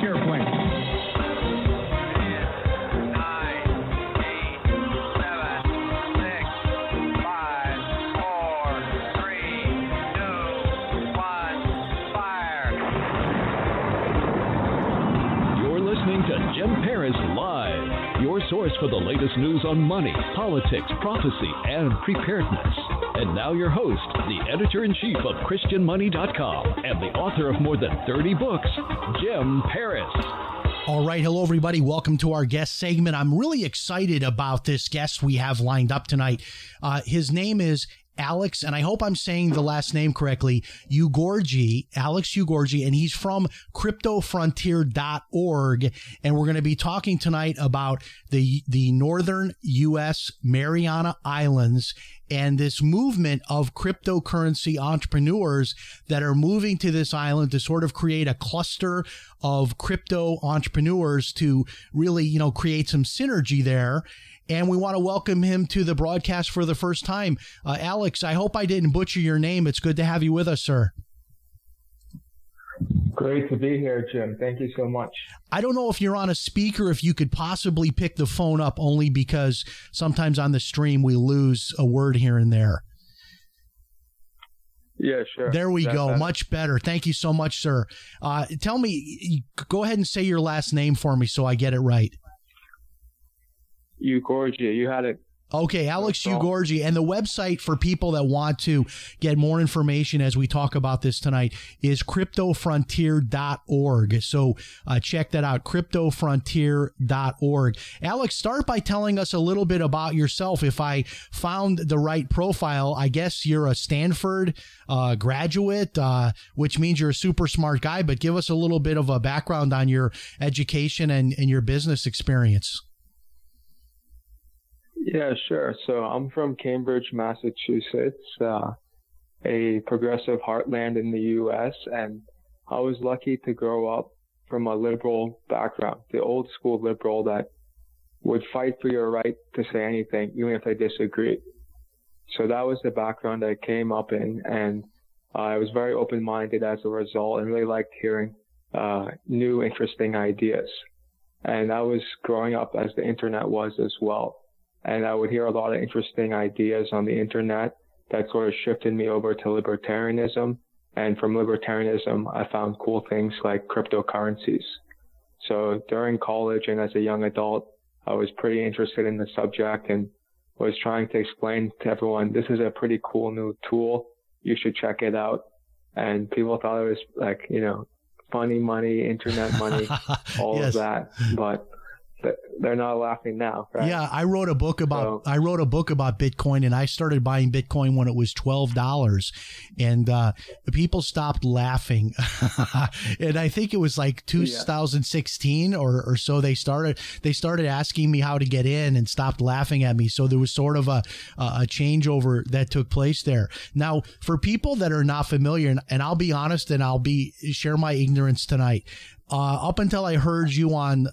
care plan. Source for the latest news on money, politics, prophecy, and preparedness. And now your host, the editor-in-chief of ChristianMoney.com and the author of more than 30 books, Jim Paris. All right. Hello, everybody. Welcome to our guest segment. I'm really excited about this guest we have lined up tonight. His name is Alex, and I hope I'm saying the last name correctly, Ugorji, Alex Ugorji, and he's from CryptoFrontier.org, and we're going to be talking tonight about the northern U.S. Mariana Islands and this movement of cryptocurrency entrepreneurs that are moving to this island to sort of create a cluster of crypto entrepreneurs to really, you know, create some synergy there. And we want to welcome him to the broadcast for the first time. Alex, I hope I didn't butcher your name. It's good to have you with us, sir. Great to be here, Jim. Thank you so much. I don't know if you're on a speaker, if you could possibly pick the phone up, only because sometimes on the stream we lose a word here and there. Yeah, sure. There we go. Much better. Thank you so much, sir. Tell me, go ahead and say your last name for me so I get it right. Ugorji. You had it. Okay, Alex Ugorji. And the website for people that want to get more information as we talk about this tonight is CryptoFrontier.org. So check that out, CryptoFrontier.org. Alex, start by telling us a little bit about yourself. If I found the right profile, I guess you're a Stanford graduate, which means you're a super smart guy, but give us a little bit of a background on your education and your business experience. Yeah, sure. So I'm from Cambridge, Massachusetts, a progressive heartland in the U.S., and I was lucky to grow up from a liberal background, the old school liberal that would fight for your right to say anything, even if they disagreed. So that was the background I came up in, and I was very open-minded as a result and really liked hearing new, interesting ideas. And I was growing up as the internet was as well. And I would hear a lot of interesting ideas on the internet that sort of shifted me over to libertarianism. And from libertarianism, I found cool things like cryptocurrencies. So during college and as a young adult, I was pretty interested in the subject and was trying to explain to everyone, this is a pretty cool new tool. You should check it out. And people thought it was like, you know, funny money, internet money, all yes. of that. But they're not laughing now, right? Yeah, I wrote a book about Bitcoin, and I started buying Bitcoin when it was $12, and people stopped laughing. And I think it was like 2016 or so. They started asking me how to get in and stopped laughing at me. So there was sort of a changeover that took place there. Now, for people that are not familiar, and I'll be honest, and I'll share my ignorance tonight. Up until I heard you on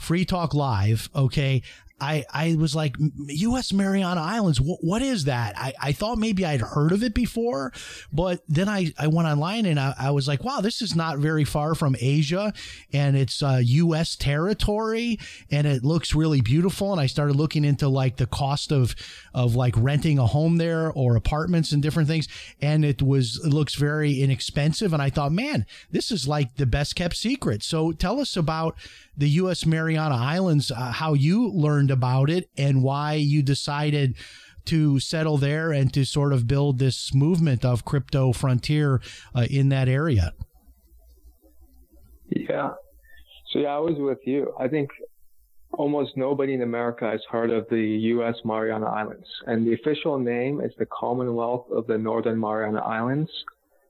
Free Talk Live, okay, I was like, U.S. Mariana Islands, what is that? I thought maybe I'd heard of it before, but then I went online and I was like, wow, this is not very far from Asia, and it's U.S. territory, and it looks really beautiful. And I started looking into like the cost of like renting a home there or apartments and different things, and it looks very inexpensive. And I thought, man, this is like the best kept secret. So tell us about the U.S. Mariana Islands, how you learned about it and why you decided to settle there and to sort of build this movement of Crypto Frontier in that area. Yeah. So, I was with you. I think almost nobody in America has heard of the U.S. Mariana Islands. And the official name is the Commonwealth of the Northern Mariana Islands.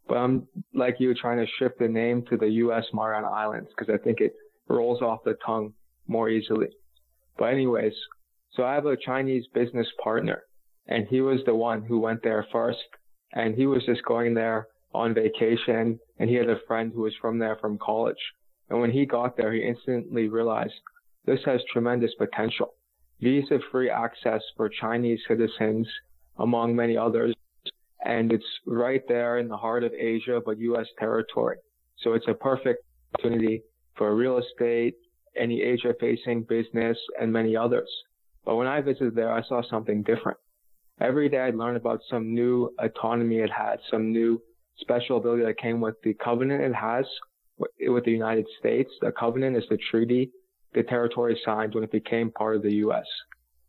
But I'm like you trying to shift the name to the U.S. Mariana Islands because I think it rolls off the tongue more easily. But anyways, so I have a Chinese business partner, and he was the one who went there first and he was just going there on vacation, and he had a friend who was from there from college. And when he got there, he instantly realized this has tremendous potential. Visa-free access for Chinese citizens, among many others, and it's right there in the heart of Asia, but U.S. territory. So it's a perfect opportunity for real estate, any Asia-facing business, and many others. But when I visited there, I saw something different. Every day I'd learn about some new autonomy it had, some new special ability that came with the covenant it has with the United States. The covenant is the treaty the territory signed when it became part of the U.S.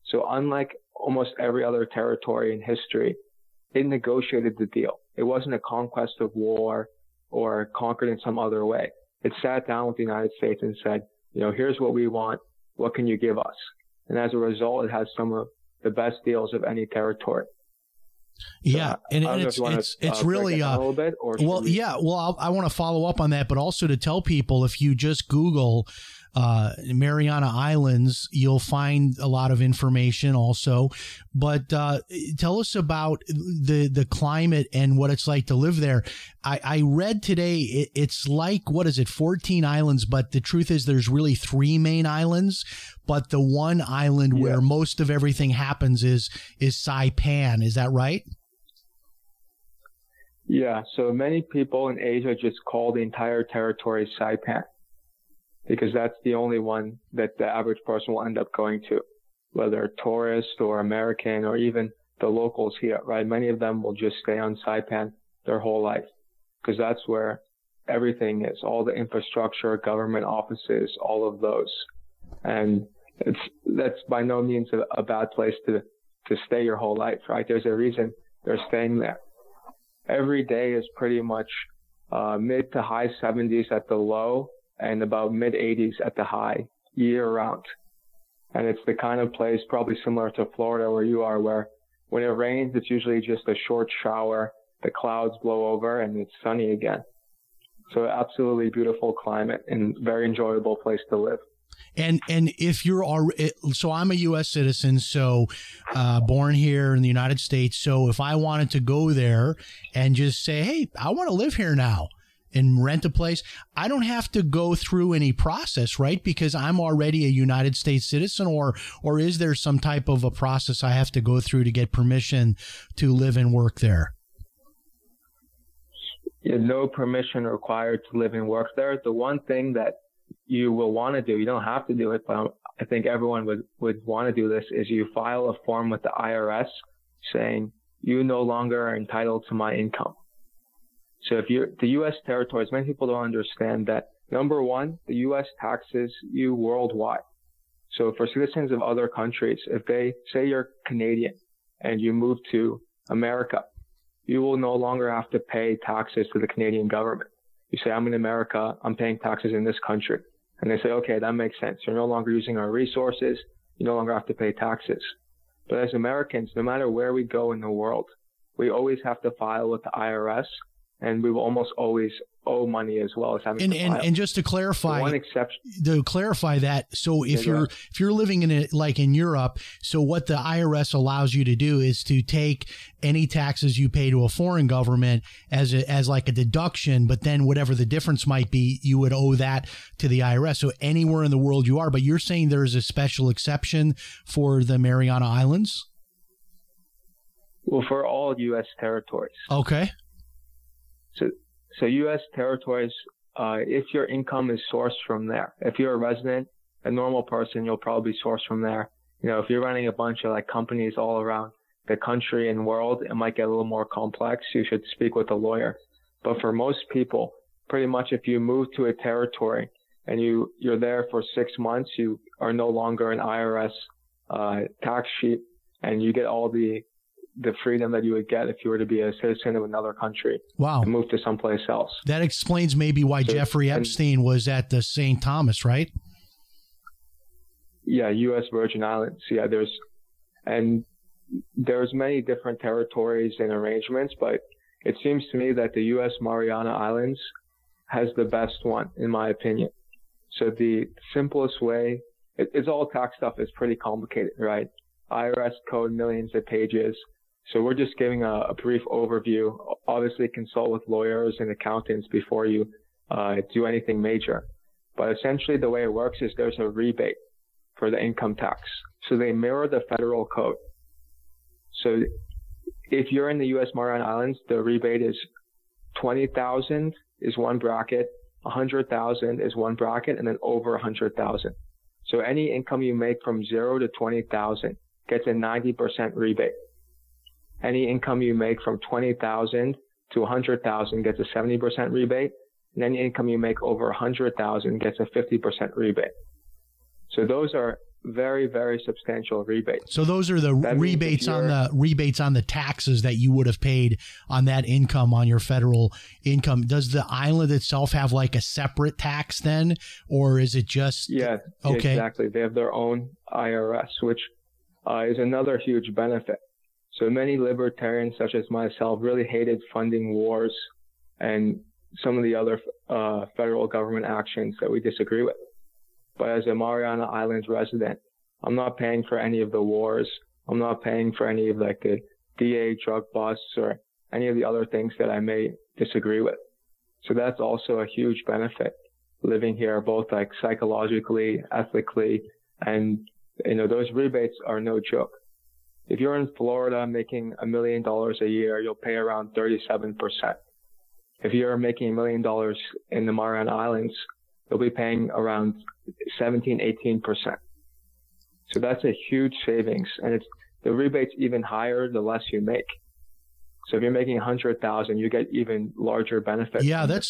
So unlike almost every other territory in history, it negotiated the deal. It wasn't a conquest of war or conquered in some other way. It sat down with the United States and said, you know, here's what we want. What can you give us? And as a result, it has some of the best deals of any territory. Yeah. So, and it's really a little bit. Or well, we... yeah. Well, I want to follow up on that, but also to tell people, if you just Google Mariana Islands, you'll find a lot of information also. But tell us about the climate and what it's like to live there. I read today it's like, what is it, 14 islands, but the truth is there's really three main islands, but the one island where most of everything happens is Saipan. Is that right? Yeah, so many people in Asia just call the entire territory Saipan, because that's the only one that the average person will end up going to, whether a tourist or American or even the locals here, right? Many of them will just stay on Saipan their whole life because that's where everything is, all the infrastructure, government offices, all of those. And that's by no means a bad place to stay your whole life, right? There's a reason they're staying there. Every day is pretty much mid to high 70s at the low, and about mid-80s at the high, year-round. And it's the kind of place probably similar to Florida where you are, where when it rains, it's usually just a short shower, the clouds blow over, and it's sunny again. So absolutely beautiful climate and very enjoyable place to live. And if you're already, so I'm a U.S. citizen, so born here in the United States, so if I wanted to go there and just say, hey, I want to live here now, and rent a place, I don't have to go through any process, right? Because I'm already a United States citizen, or is there some type of a process I have to go through to get permission to live and work there? Yeah, no permission required to live and work there. The one thing that you will want to do, you don't have to do it, but I think everyone would want to do this, is you file a form with the IRS saying you no longer are entitled to my income. So if you're the U.S. territories, many people don't understand that, number one, the U.S. taxes you worldwide. So for citizens of other countries, if they say you're Canadian and you move to America, you will no longer have to pay taxes to the Canadian government. You say, I'm in America, I'm paying taxes in this country. And they say, okay, that makes sense. You're no longer using our resources. You no longer have to pay taxes. But as Americans, no matter where we go in the world, we always have to file with the IRS. And we will almost always owe money as well as having and just to clarify, one exception. To clarify that, so if you're living in it like in Europe, so what the IRS allows you to do is to take any taxes you pay to a foreign government as like a deduction, but then whatever the difference might be, you would owe that to the IRS. So anywhere in the world you are, but you're saying there is a special exception for the Mariana Islands? Well, for all U.S. territories. Okay. So U.S. territories, if your income is sourced from there, if you're a resident, a normal person, you'll probably source from there. You know, if you're running a bunch of like companies all around the country and world, it might get a little more complex. You should speak with a lawyer. But for most people, pretty much if you move to a territory and you're there for 6 months, you are no longer an IRS tax sheet, and you get all the freedom that you would get if you were to be a citizen of another country. Wow. And move to someplace else. That explains maybe why Jeffrey Epstein was at the St. Thomas, right? Yeah, U.S. Virgin Islands. Yeah, there's many different territories and arrangements, but it seems to me that the U.S. Mariana Islands has the best one, in my opinion. So the simplest way, it's all tax stuff is pretty complicated, right? IRS code, millions of pages. So we're just giving a brief overview. Obviously, consult with lawyers and accountants before you do anything major. But essentially, the way it works is there's a rebate for the income tax. So they mirror the federal code. So if you're in the U.S. Mariana Islands, the rebate is $20,000 is one bracket, $100,000 is one bracket, and then over $100,000. So any income you make from 0 to $20,000 gets a 90% rebate. Any income you make from $20,000 to $100,000 gets a 70% rebate. And any income you make over $100,000 gets a 50% rebate. So those are very, very substantial rebates. So those are the rebates on the taxes that you would have paid on that income, on your federal income. Does the island itself have like a separate tax then, or is it just? Yeah, okay. Exactly. They have their own IRS, which is another huge benefit. So many libertarians, such as myself, really hated funding wars and some of the other federal government actions that we disagree with. But as a Mariana Islands resident, I'm not paying for any of the wars. I'm not paying for any of like the DA drug busts or any of the other things that I may disagree with. So that's also a huge benefit living here, both like psychologically, ethically, and those rebates are no joke. If you're in Florida making $1 million a year, you'll pay around 37%. If you're making $1 million in the Mariana Islands, you'll be paying around 17-18%. So that's a huge savings. And it's the rebate's even higher the less you make. So if you're making $100,000, you get even larger benefits. Yeah, that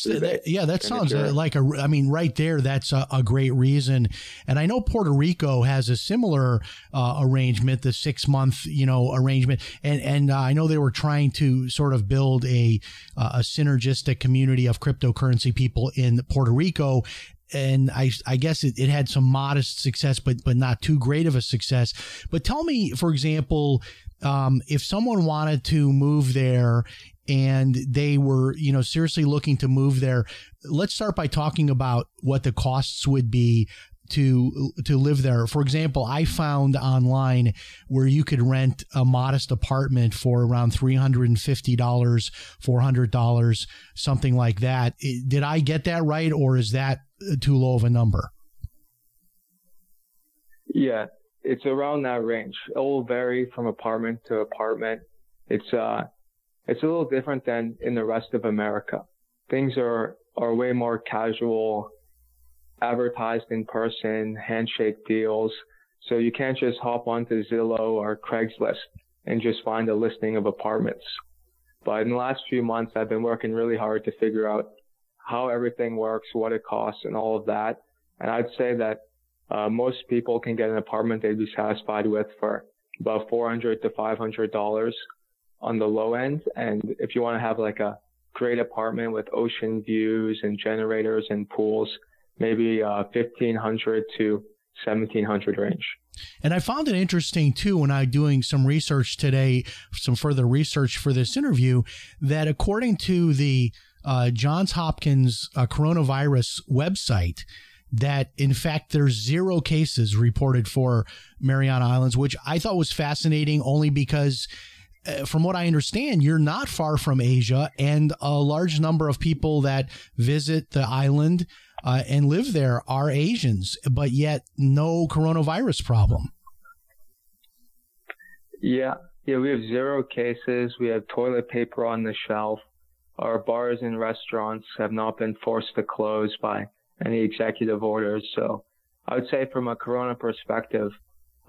sounds like right there. That's a great reason. And I know Puerto Rico has a similar arrangement, the 6-month, arrangement. And I know they were trying to sort of build a synergistic community of cryptocurrency people in Puerto Rico. And I guess it had some modest success, but not too great of a success. But tell me, for example, if someone wanted to move there and they were, seriously looking to move there, let's start by talking about what the costs would be to live there. For example, I found online where you could rent a modest apartment for around $350, $400, something like that. Did I get that right, or is that too low of a number? Yeah. It's around that range. It will vary from apartment to apartment. It's a little different than in the rest of America. Things are way more casual, advertised in person, handshake deals. So you can't just hop onto Zillow or Craigslist and just find a listing of apartments. But in the last few months, I've been working really hard to figure out how everything works, what it costs, and all of that. And I'd say that most people can get an apartment they'd be satisfied with for about $400 to $500 on the low end. And if you want to have like a great apartment with ocean views and generators and pools, maybe $1,500 to $1,700 range. And I found it interesting, too, when I was doing some research today, some further research for this interview, that according to the Johns Hopkins coronavirus website, that in fact there's 0 cases reported for Mariana Islands, which I thought was fascinating only because from what I understand, you're not far from Asia, and a large number of people that visit the island and live there are Asians, but yet no coronavirus problem. Yeah, we have 0 cases. We have toilet paper on the shelf. Our bars and restaurants have not been forced to close by any executive orders. So I would say from a corona perspective,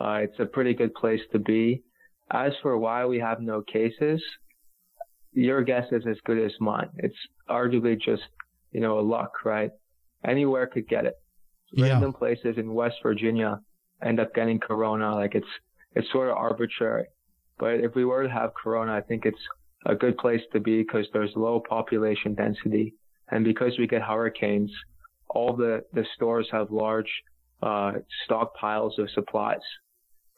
it's a pretty good place to be. As for why we have no cases, your guess is as good as mine. It's arguably just, a luck, right? Anywhere could get it. Random places in West Virginia end up getting corona. Like it's sort of arbitrary. But if we were to have corona, I think it's a good place to be because there's low population density. And because we get hurricanes, all the stores have large stockpiles of supplies,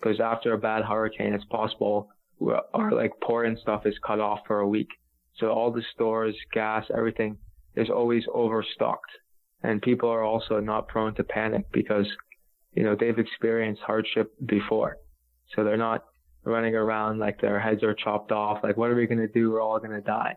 because after a bad hurricane, it's possible our pour-in stuff is cut off for a week. So all the stores, gas, everything is always overstocked. And people are also not prone to panic because, they've experienced hardship before. So they're not running around like their heads are chopped off. Like, what are we going to do? We're all going to die.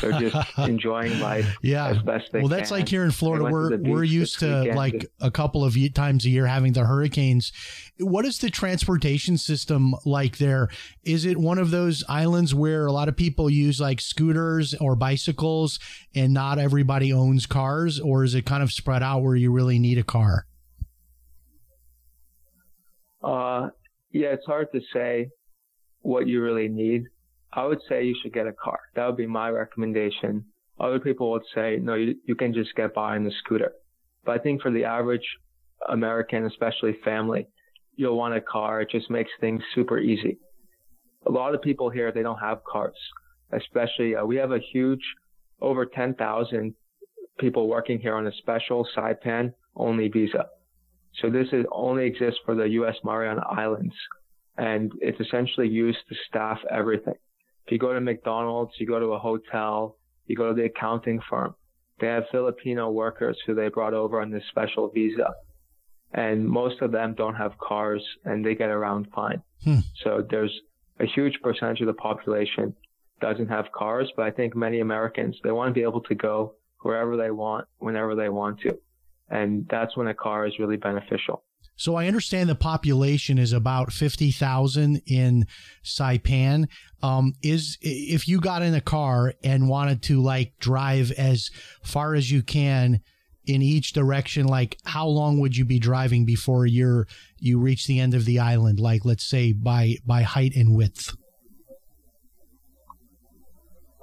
They're just enjoying life as best they can. Well, that's like here in Florida. We're used to like a couple of times a year having the hurricanes. What is the transportation system like there? Is it one of those islands where a lot of people use like scooters or bicycles and not everybody owns cars? Or is it kind of spread out where you really need a car? Yeah, it's hard to say what you really need. I would say you should get a car. That would be my recommendation. Other people would say, no, you can just get by on the scooter. But I think for the average American, especially family, you'll want a car. It just makes things super easy. A lot of people here, they don't have cars, especially we have a huge, over 10,000 people working here on a special Saipan only visa. So this only exists for the U.S. Mariana Islands, and it's essentially used to staff everything. If you go to McDonald's, you go to a hotel, you go to the accounting firm, they have Filipino workers who they brought over on this special visa. And most of them don't have cars, and they get around fine. So there's a huge percentage of the population doesn't have cars, but I think many Americans, they want to be able to go wherever they want, whenever they want to. And that's when a car is really beneficial. So I understand the population is about 50,000 in Saipan. If you got in a car and wanted to like drive as far as you can in each direction, like how long would you be driving before you reach the end of the island? Like let's say by height and width.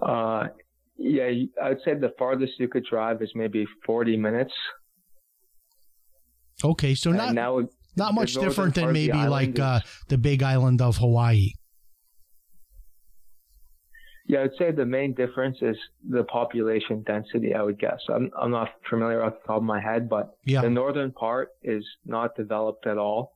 Yeah, I'd say the farthest you could drive is maybe 40 minutes. Okay, so not much different than maybe like the big island of Hawaii. Yeah, I'd say the main difference is the population density, I would guess. I'm not familiar off the top of my head, but the northern part is not developed at all.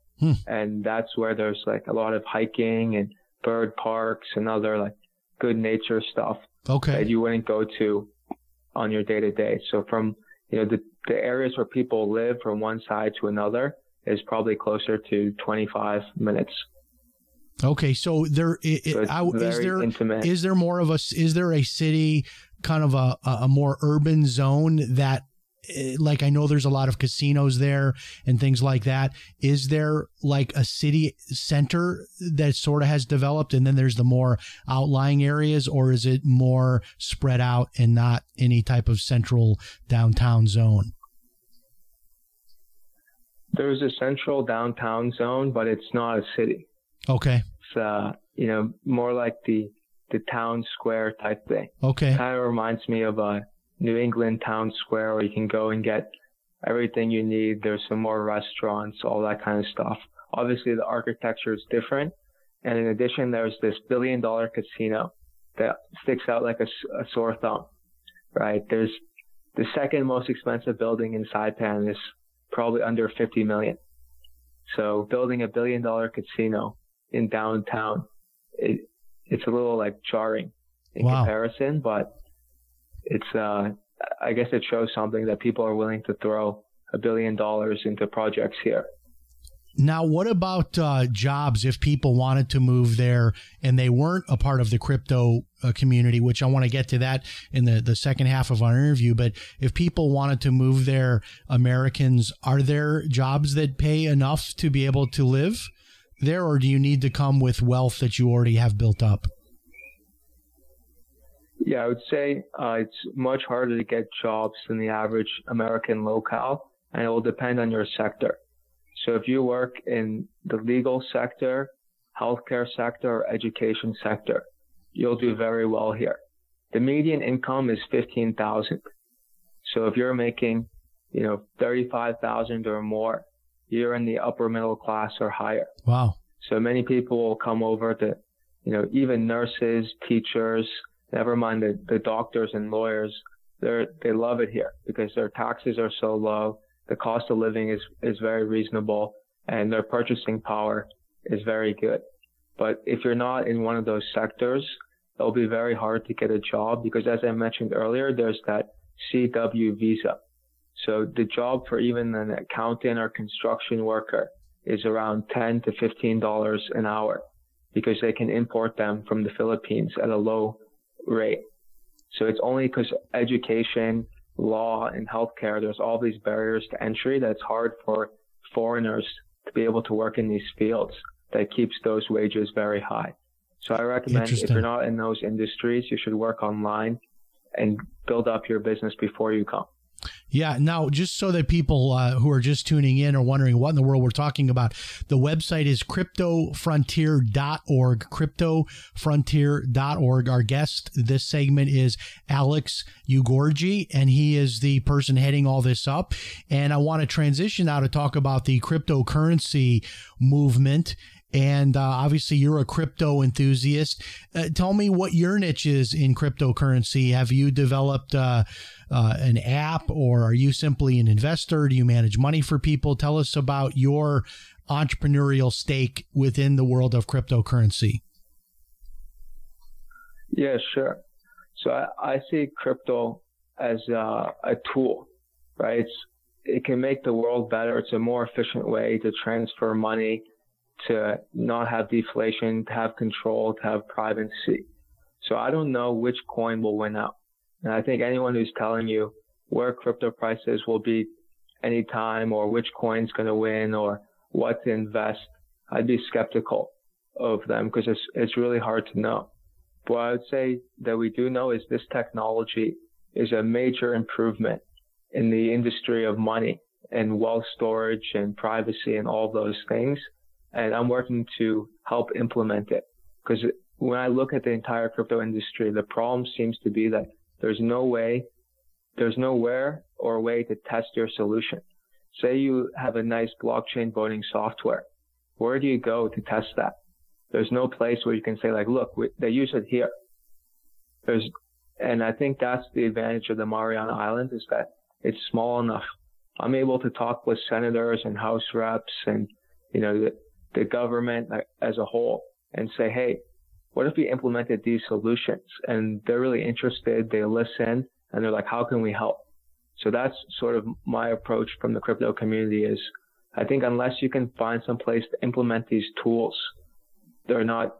And that's where there's like a lot of hiking and bird parks and other like good nature stuff that you wouldn't go to on your day-to-day. So from, the areas where people live from one side to another is probably closer to 25 minutes. Okay. So is there a city, kind of a more urban zone that like, I know there's a lot of casinos there and things like that. Is there like a city center that sort of has developed and then there's the more outlying areas, or is it more spread out and not any type of central downtown zone? There's a central downtown zone, but it's not a city. Okay. It's, more like the town square type thing. Okay. Kind of reminds me of a New England town square where you can go and get everything you need. There's some more restaurants, all that kind of stuff. Obviously, the architecture is different. And in addition, there's this billion-dollar casino that sticks out like a sore thumb, right? There's the second most expensive building in Saipan is probably under $50 million. So building a billion-dollar casino in downtown, it's a little like jarring in comparison, but it's, I guess it shows something that people are willing to throw $1 billion into projects here. Now, what about jobs if people wanted to move there and they weren't a part of the crypto community, which I want to get to that in the second half of our interview. But if people wanted to move there, Americans, are there jobs that pay enough to be able to live there, or do you need to come with wealth that you already have built up? Yeah, I would say it's much harder to get jobs than the average American locale, and it will depend on your sector. So if you work in the legal sector, healthcare sector, or education sector, you'll do very well here. The median income is $15,000. So if you're making, $35,000 or more, you're in the upper middle class or higher. Wow. So many people will come over to, even nurses, teachers, never mind the doctors and lawyers, they love it here because their taxes are so low, the cost of living is very reasonable, and their purchasing power is very good. But if you're not in one of those sectors, it'll be very hard to get a job because, as I mentioned earlier, there's that CW visa. So the job for even an accountant or construction worker is around $10 to $15 an hour. because they can import them from the Philippines at a low rate. So it's only because education, law, and healthcare, there's all these barriers to entry that's hard for foreigners to be able to work in these fields that keeps those wages very high. So I recommend if you're not in those industries, you should work online and build up your business before you come. Yeah. Now, just so that people who are just tuning in are wondering what in the world we're talking about, the website is CryptoFrontier.org, CryptoFrontier.org. Our guest this segment is Alex Ugorji, and he is the person heading all this up. And I want to transition now to talk about the cryptocurrency movement. And obviously, you're a crypto enthusiast. Tell me what your niche is in cryptocurrency. Have you developed an app, or are you simply an investor? Do you manage money for people? Tell us about your entrepreneurial stake within the world of cryptocurrency. Yeah, sure. So I see crypto as a tool, right? It can make the world better. It's a more efficient way to transfer money, to not have deflation, to have control, to have privacy. So I don't know which coin will win out. And I think anyone who's telling you where crypto prices will be anytime or which coin's going to win or what to invest, I'd be skeptical of them because it's really hard to know. But what I would say that we do know is this technology is a major improvement in the industry of money and wealth storage and privacy and all those things. And I'm working to help implement it because when I look at the entire crypto industry, the problem seems to be that there's no way to test your solution. Say you have a nice blockchain voting software. Where do you go to test that? There's no place where you can say like, look, they use it here. And I think that's the advantage of the Mariana Islands is that it's small enough. I'm able to talk with senators and house reps and, you know, the government as a whole and say, hey, what if we implemented these solutions? And they're really interested. They listen and they're like, how can we help? So that's sort of my approach from the crypto community is I think unless you can find some place to implement these tools, they're not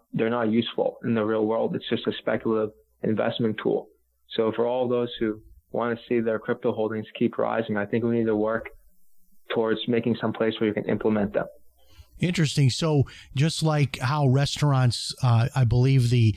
useful in the real world. It's just a speculative investment tool. So for all those who want to see their crypto holdings keep rising, I think we need to work towards making some place where you can implement them. Interesting. So just like how restaurants, I believe the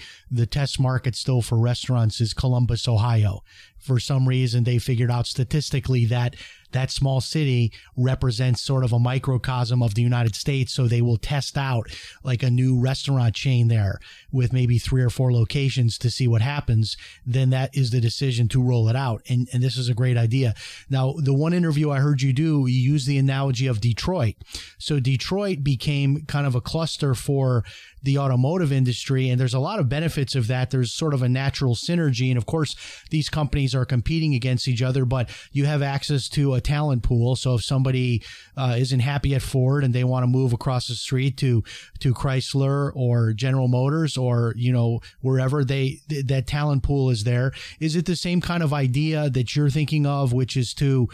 test market still for restaurants is Columbus, Ohio. For some reason, they figured out statistically that that small city represents sort of a microcosm of the United States. So they will test out like a new restaurant chain there with maybe 3 or 4 locations to see what happens. Then that is the decision to roll it out. And this is a great idea. Now, the one interview I heard you do, you use the analogy of Detroit. So Detroit became kind of a cluster for the automotive industry. And there's a lot of benefits of that. There's sort of a natural synergy. And of course, these companies are competing against each other, but you have access to a talent pool. So if somebody isn't happy at Ford and they want to move across the street to Chrysler or General Motors or, you know, wherever that talent pool is there. Is it the same kind of idea that you're thinking of, which is to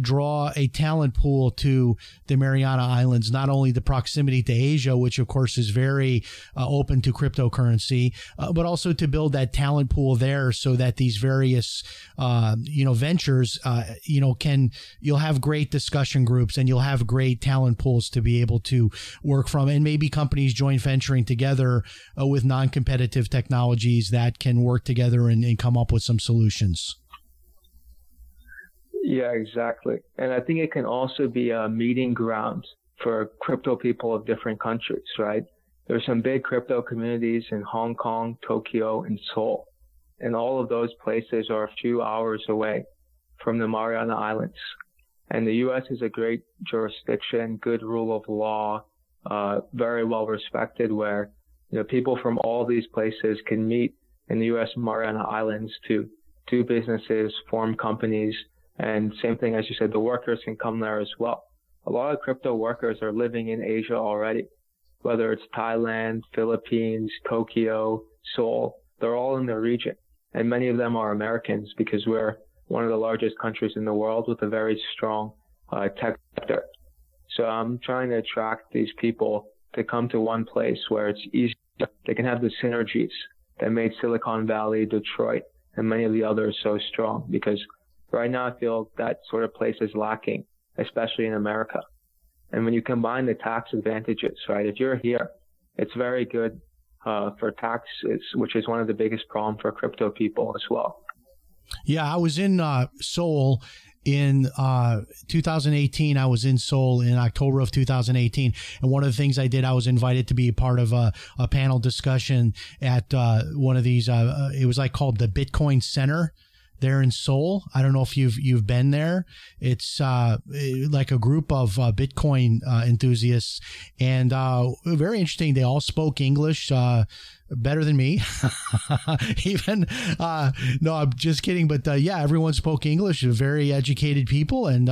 draw a talent pool to the Mariana Islands, not only the proximity to Asia, which of course is very open to cryptocurrency, but also to build that talent pool there so that these various, ventures, you'll have great discussion groups and you'll have great talent pools to be able to work from. And maybe companies joint venturing together with non-competitive technologies that can work together and come up with some solutions. Yeah, exactly. And I think it can also be a meeting ground for crypto people of different countries, right? There's some big crypto communities in Hong Kong, Tokyo, and Seoul. And all of those places are a few hours away from the Mariana Islands. And the U.S. is a great jurisdiction, good rule of law, very well respected, where, you know, people from all these places can meet in the U.S. Mariana Islands to do businesses, form companies. And same thing, as you said, the workers can come there as well. A lot of crypto workers are living in Asia already, whether it's Thailand, Philippines, Tokyo, Seoul, they're all in the region. And many of them are Americans because we're one of the largest countries in the world with a very strong tech sector. So I'm trying to attract these people to come to one place where it's easy They can have the synergies that made Silicon Valley, Detroit, and many of the others so strong, because right now I feel that sort of place is lacking, especially in America. And when you combine the tax advantages, right, if you're here, it's very good for taxes, which is one of the biggest problems for crypto people as well. Yeah, I was in Seoul in 2018. I was in Seoul in October of 2018. And one of the things I did, I was invited to be a part of a panel discussion at one of these. It was like called the Bitcoin Center there in Seoul. I don't know if you've been there. It's like a group of Bitcoin enthusiasts, and very interesting. They all spoke English better than me. Even no, I'm just kidding. But yeah, everyone spoke English. Very educated people, and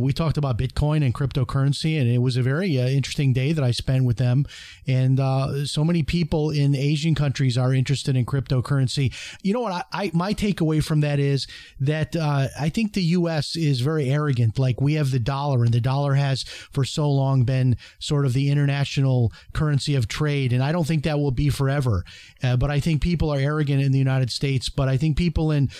we talked about Bitcoin and cryptocurrency, and it was a very interesting day that I spent with them. And so many people in Asian countries are interested in cryptocurrency. You know what? I my takeaway from that is that I think the U.S. is very arrogant. Like, we have the dollar, and the dollar has for so long been sort of the international currency of trade, and I don't think that will be forever. But I think people are arrogant in the United States. But I think people in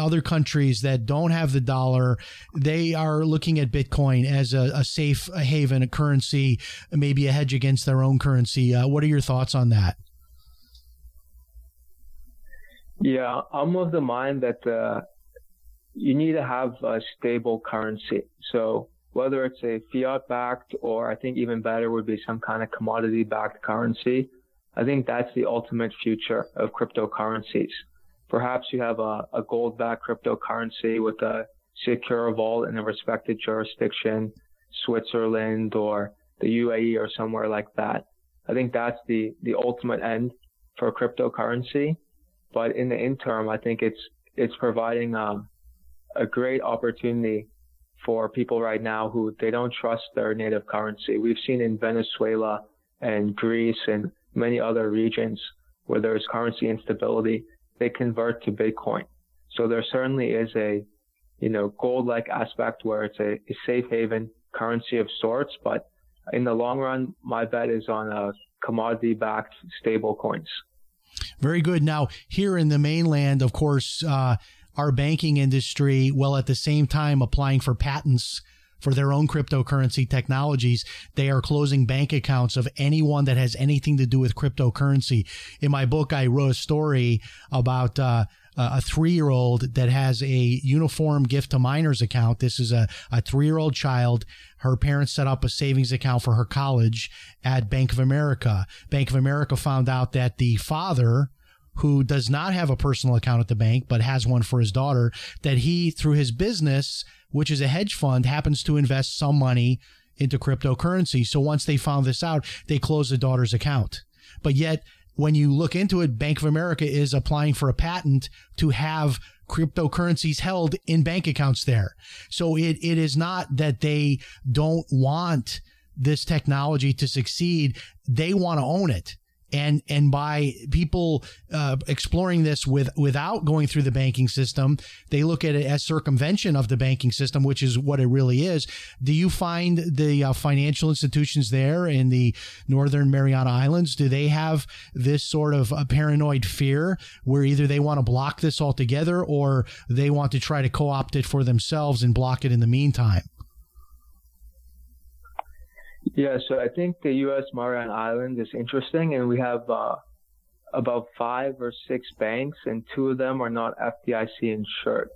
other countries that don't have the dollar, they are looking at Bitcoin as a safe haven, a currency, maybe a hedge against their own currency. What are your thoughts on that? Yeah, I'm of the mind that you need to have a stable currency. So whether it's a fiat-backed, or I think even better would be some kind of commodity-backed currency, I think that's the ultimate future of cryptocurrencies. Perhaps you have a gold-backed cryptocurrency with a secure vault in a respected jurisdiction, Switzerland or the UAE or somewhere like that. I think that's the ultimate end for cryptocurrency. But in the interim, I think it's providing a great opportunity for people right now who they don't trust their native currency. We've seen in Venezuela and Greece and many other regions where there is currency instability, they convert to Bitcoin. So there certainly is a, you know, gold-like aspect where it's a safe haven currency of sorts. But in the long run, my bet is on a commodity-backed stable coins. Very good. Now, here in the mainland, of course, our banking industry, well, at the same time applying for patents for their own cryptocurrency technologies, they are closing bank accounts of anyone that has anything to do with cryptocurrency. In my book, I wrote a story about a 3-year-old that has a uniform gift to minors account. This is a 3-year-old child. Her parents set up a savings account for her college at Bank of America. Bank of America found out that the father, who does not have a personal account at the bank, but has one for his daughter, that he, through his business, which is a hedge fund, happens to invest some money into cryptocurrency. So once they found this out, they closed the daughter's account. But yet, when you look into it, Bank of America is applying for a patent to have cryptocurrencies held in bank accounts there. So it is not that they don't want this technology to succeed. They want to own it. And by people exploring this without going through the banking system, they look at it as circumvention of the banking system, which is what it really is. Do you find the financial institutions there in the Northern Mariana Islands, do they have this sort of a paranoid fear where either they want to block this altogether or they want to try to co-opt it for themselves and block it in the meantime? Yeah, so I think the U.S. Mariana Islands is interesting, and we have about 5 or 6 banks, and 2 of them are not FDIC insured.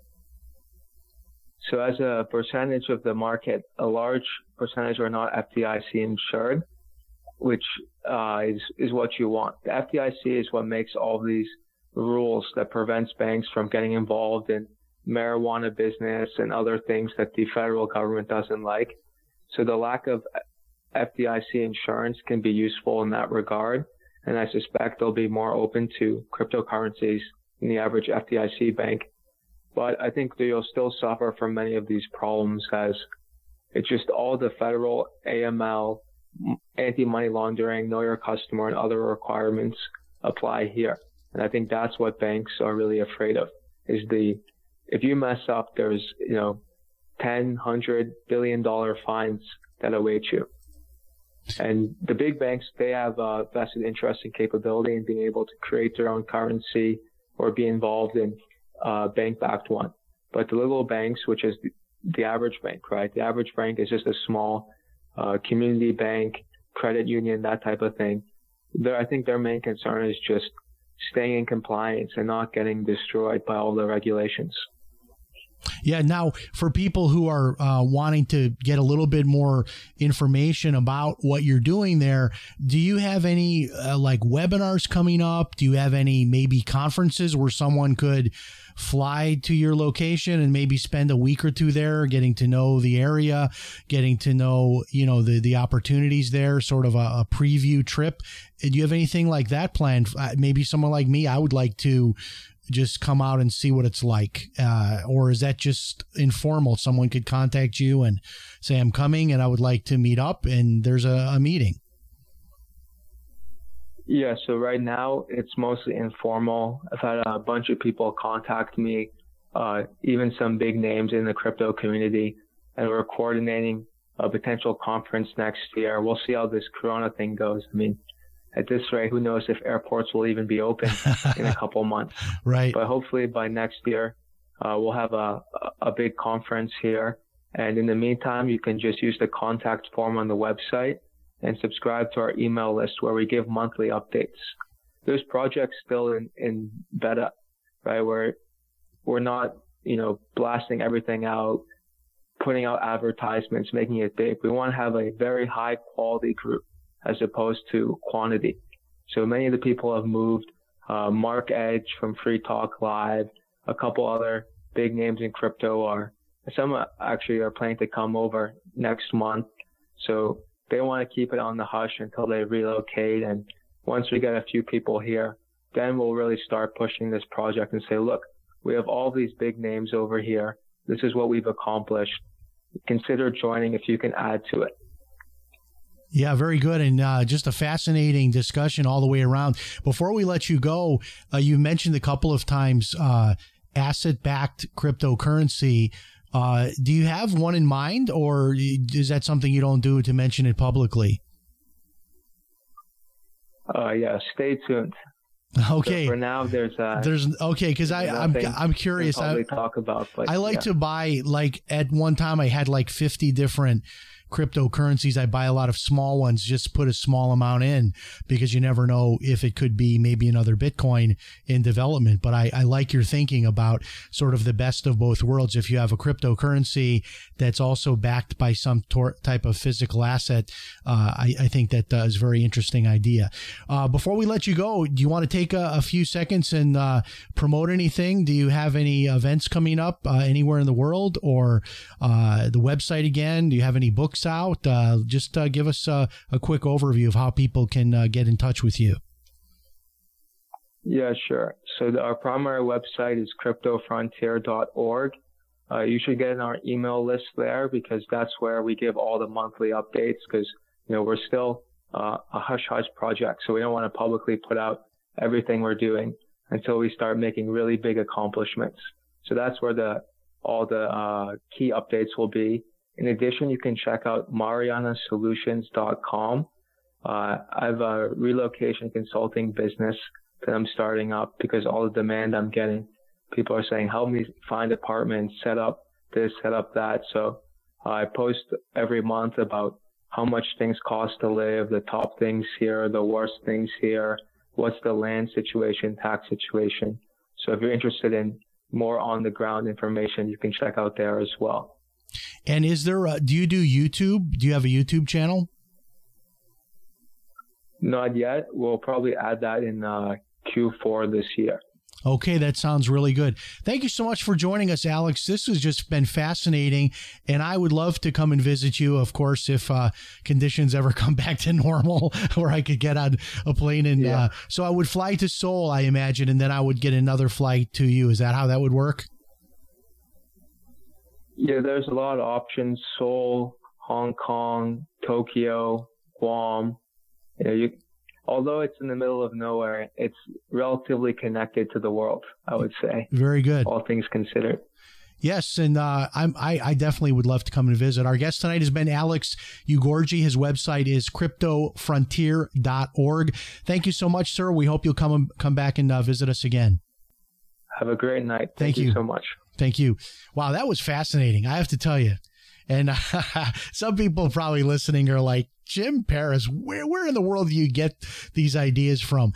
So as a percentage of the market, a large percentage are not FDIC insured, which is what you want. The FDIC is what makes all these rules that prevents banks from getting involved in marijuana business and other things that the federal government doesn't like. So the lack of FDIC insurance can be useful in that regard, and I suspect they'll be more open to cryptocurrencies than the average FDIC bank. But I think they'll still suffer from many of these problems, as it's just all the federal AML, anti-money laundering, know your customer, and other requirements apply here. And I think that's what banks are really afraid of, is if you mess up, there's, you know, $10, $100 billion fines that await you. And the big banks, they have vested interest and capability in being able to create their own currency or be involved in bank-backed one. But the little banks, which is the average bank, right? The average bank is just a small community bank, credit union, that type of thing. I think their main concern is just staying in compliance and not getting destroyed by all the regulations. Yeah. Now, for people who are wanting to get a little bit more information about what you're doing there, do you have any like webinars coming up? Do you have any maybe conferences where someone could fly to your location and maybe spend a week or two there getting to know the area, getting to know, you know, the opportunities there, sort of a preview trip? Do you have anything like that planned? Maybe someone like me, I would like to just come out and see what it's like, or is that just informal? Someone could contact you and say, I'm coming and I would like to meet up, and there's a meeting. Yeah. So right now it's mostly informal. I've had a bunch of people contact me, even some big names in the crypto community, and we're coordinating a potential conference next year. We'll see how this Corona thing goes. I mean, at this rate, who knows if airports will even be open in a couple months. Right. But hopefully by next year, we'll have a big conference here. And in the meantime, you can just use the contact form on the website and subscribe to our email list where we give monthly updates. There's projects still in beta, right? Where we're not, you know, blasting everything out, putting out advertisements, making it big. We want to have a very high quality group as opposed to quantity. So many of the people have moved. Mark Edge from Free Talk Live, a couple other big names in crypto are planning to come over next month. So they want to keep it on the hush until they relocate. And once we get a few people here, then we'll really start pushing this project and say, look, we have all these big names over here. This is what we've accomplished. Consider joining if you can add to it. Yeah, very good. And just a fascinating discussion all the way around. Before we let you go, you mentioned a couple of times asset-backed cryptocurrency. Do you have one in mind, or is that something you don't do to mention it publicly? Yeah, stay tuned. Okay. So for now, I'm curious. To buy, like at one time I had like 50 different cryptocurrencies. I buy a lot of small ones, just put a small amount in because you never know if it could be maybe another Bitcoin in development. But I like your thinking about sort of the best of both worlds. If you have a cryptocurrency that's also backed by some type of physical asset, I think that is a very interesting idea. Before we let you go, do you want to take a few seconds and promote anything? Do you have any events coming up anywhere in the world, or the website again? Do you have any books out? Just give us a quick overview of how people can get in touch with you. Yeah, sure. So our primary website is CryptoFrontier.org. You should get in our email list there because that's where we give all the monthly updates because, you know, we're still a hush-hush project. So we don't want to publicly put out everything we're doing until we start making really big accomplishments. So that's where all the key updates will be. In addition, you can check out marianasolutions.com. I have a relocation consulting business that I'm starting up because all the demand I'm getting, people are saying, help me find apartments, set up this, set up that. So I post every month about how much things cost to live, the top things here, the worst things here, what's the land situation, tax situation. So if you're interested in more on the ground information, you can check out there as well. And do you do YouTube? Do you have a YouTube channel? Not yet. We'll probably add that in Q4 this year. Okay, that sounds really good. Thank you so much for joining us, Alex. This has just been fascinating, and I would love to come and visit you, of course, if conditions ever come back to normal where I could get on a plane. And so I would fly to Seoul, I imagine, and then I would get another flight to you. Is that how that would work? Yeah, there's a lot of options. Seoul, Hong Kong, Tokyo, Guam. Although it's in the middle of nowhere, it's relatively connected to the world, I would say. Very good. All things considered. Yes, and I definitely would love to come and visit. Our guest tonight has been Alex Ugorji. His website is CryptoFrontier.org. Thank you so much, sir. We hope you'll come back and visit us again. Have a great night. Thank you so much. Thank you. Wow, that was fascinating, I have to tell you. And some people probably listening are like, Jim Paris, where in the world do you get these ideas from?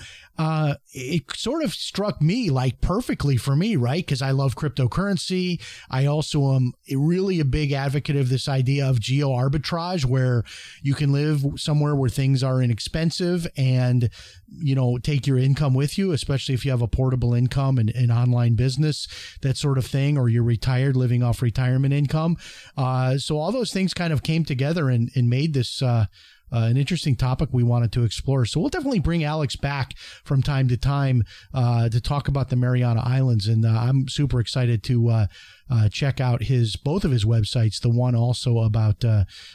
It sort of struck me like perfectly for me, right? Because I love cryptocurrency. I also am really a big advocate of this idea of geo arbitrage, where you can live somewhere where things are inexpensive and, you know, take your income with you, especially if you have a portable income and an online business, that sort of thing, or you're retired living off retirement income. So all those things kind of came together and made this an interesting topic we wanted to explore. So we'll definitely bring Alex back from time to time to talk about the Mariana Islands. And I'm super excited to check out both of his websites, the one also about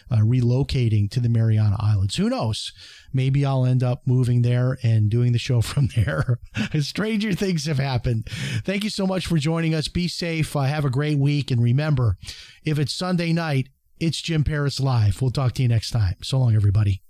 relocating to the Mariana Islands. Who knows? Maybe I'll end up moving there and doing the show from there. Stranger things have happened. Thank you so much for joining us. Be safe. Have a great week. And remember, if it's Sunday night, it's Jim Paris Live. We'll talk to you next time. So long, everybody.